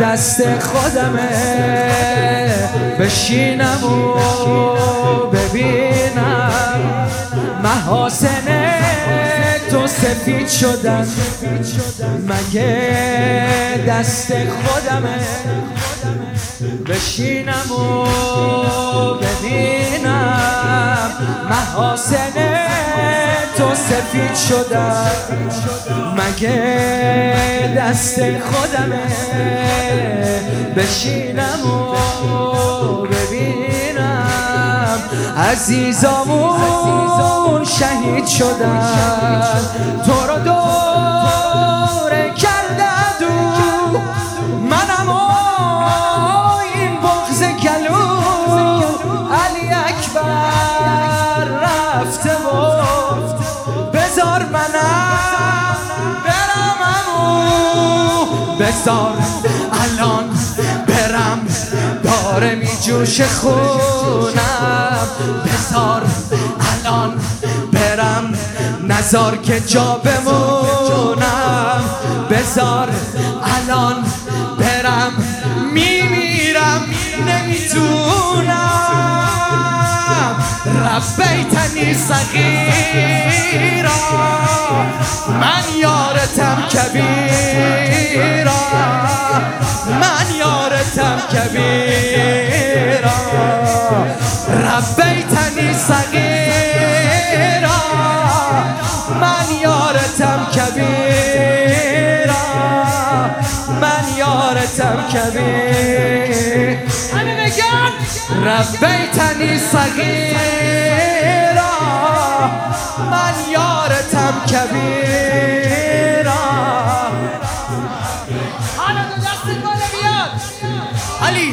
دست خودمه بشینم و ببینم محاسن تو سفید شدن، مگه دست خودمه بشینم و ببینم محاسن تو سفید شدن، مگه دست خودمه بشینم و ببینم عزیزامون شهید شدن، تو رو دوره کرده دو منم و این بغض گلو، علی اکبر رفته و بذار منم برم امو، بذار الان برم داره می جوش خونم، بذار الان برم نزار که جا بمونم، بذار الان برم میمیرم نمیتونم، ربیتنی صغیرا من یارتم کبیرا، من یارتم کبیرا، ربیتنی صغیرا من یارتم کبیرا، من یارتم کبیر، ربیتنی صغیرا من یارتم کبیرا. علی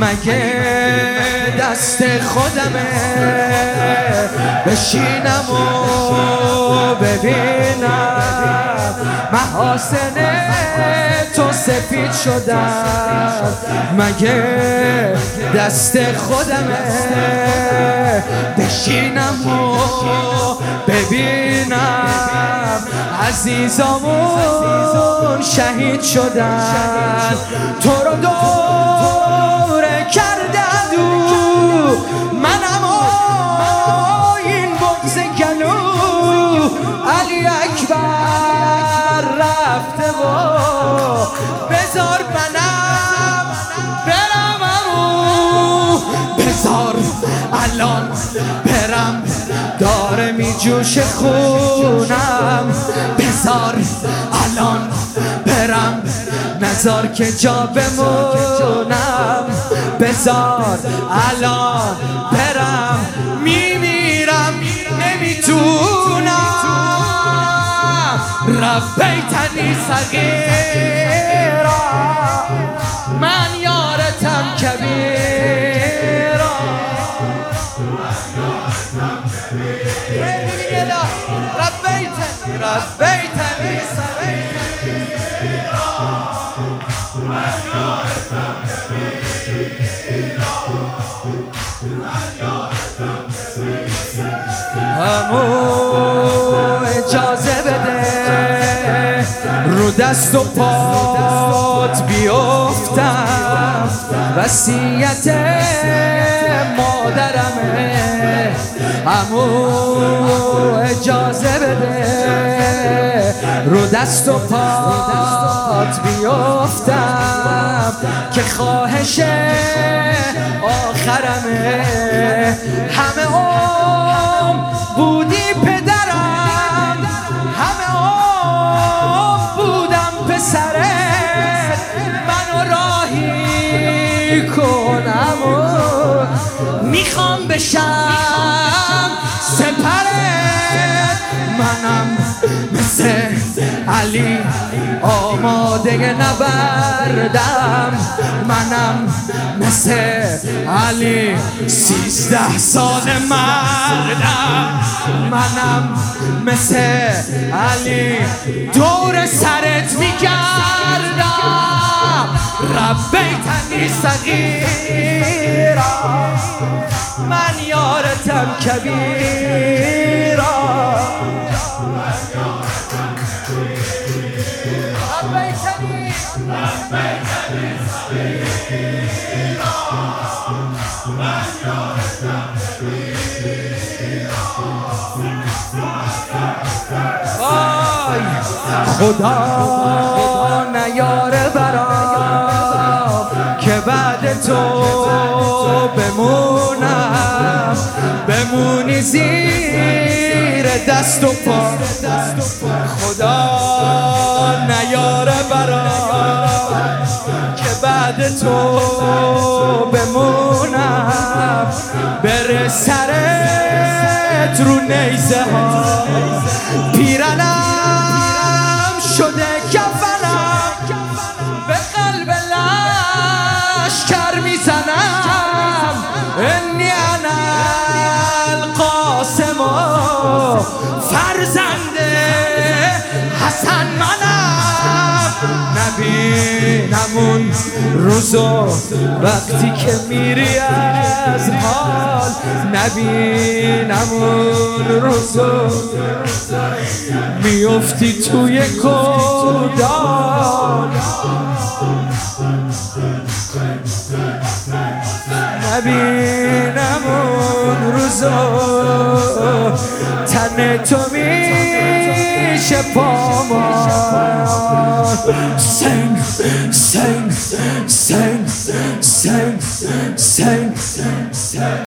مگه دست خودمه بشینم و ببینم محاسن تو سفید شدم، مگه دست خودمه بشینم و ببینم عزیزامون شهید شدن، تو رو دوره کرده دو منم و این بغض گلو، علی اکبر رفته و بذار منم برم امو، بذار الان برم داره می جوش خونم، بذار الان برم نزار که جا بمونم، بذار الان برم میمیرم نمیتونم، ربیتنی صغیرا من یارتم کبیرا، ربیتنی ربیتنی صغیرا همو، اجازه بده رو دست و پات بیافتم، وصیت مادرمه همو، اجازه بده رو دست و پات بیافتم که خواهش آخرمه، همه عمر بودی پدرم، همه عمر بودم پسرت، منو راهی کنم و میخوام بشم سپرت، منم مثل علی آماده نبردم، منم مثل علی 13 ساله مردم، منم مثل علی دور سرت میگردم، ربیتنی صغیرا من یارتم کبیرا. خدا نیاره برام که بعد تو بمونم، بمونی زیر دست و پا. خدا نیاره برام که بعد تو بمونم، بره سرت رو نیزه ها، پیرنم شده کفنم، به قلب لشکر میزنم. انی انا القاسم، فرزند حسن منم. نبینمون روزو وقتی که میری از حال، نبینمون روزو میفتی توی کودان، نبینمون روزو تن تو میشه پامان. سنگ سنگ سنگ سنگ سنگ سنگ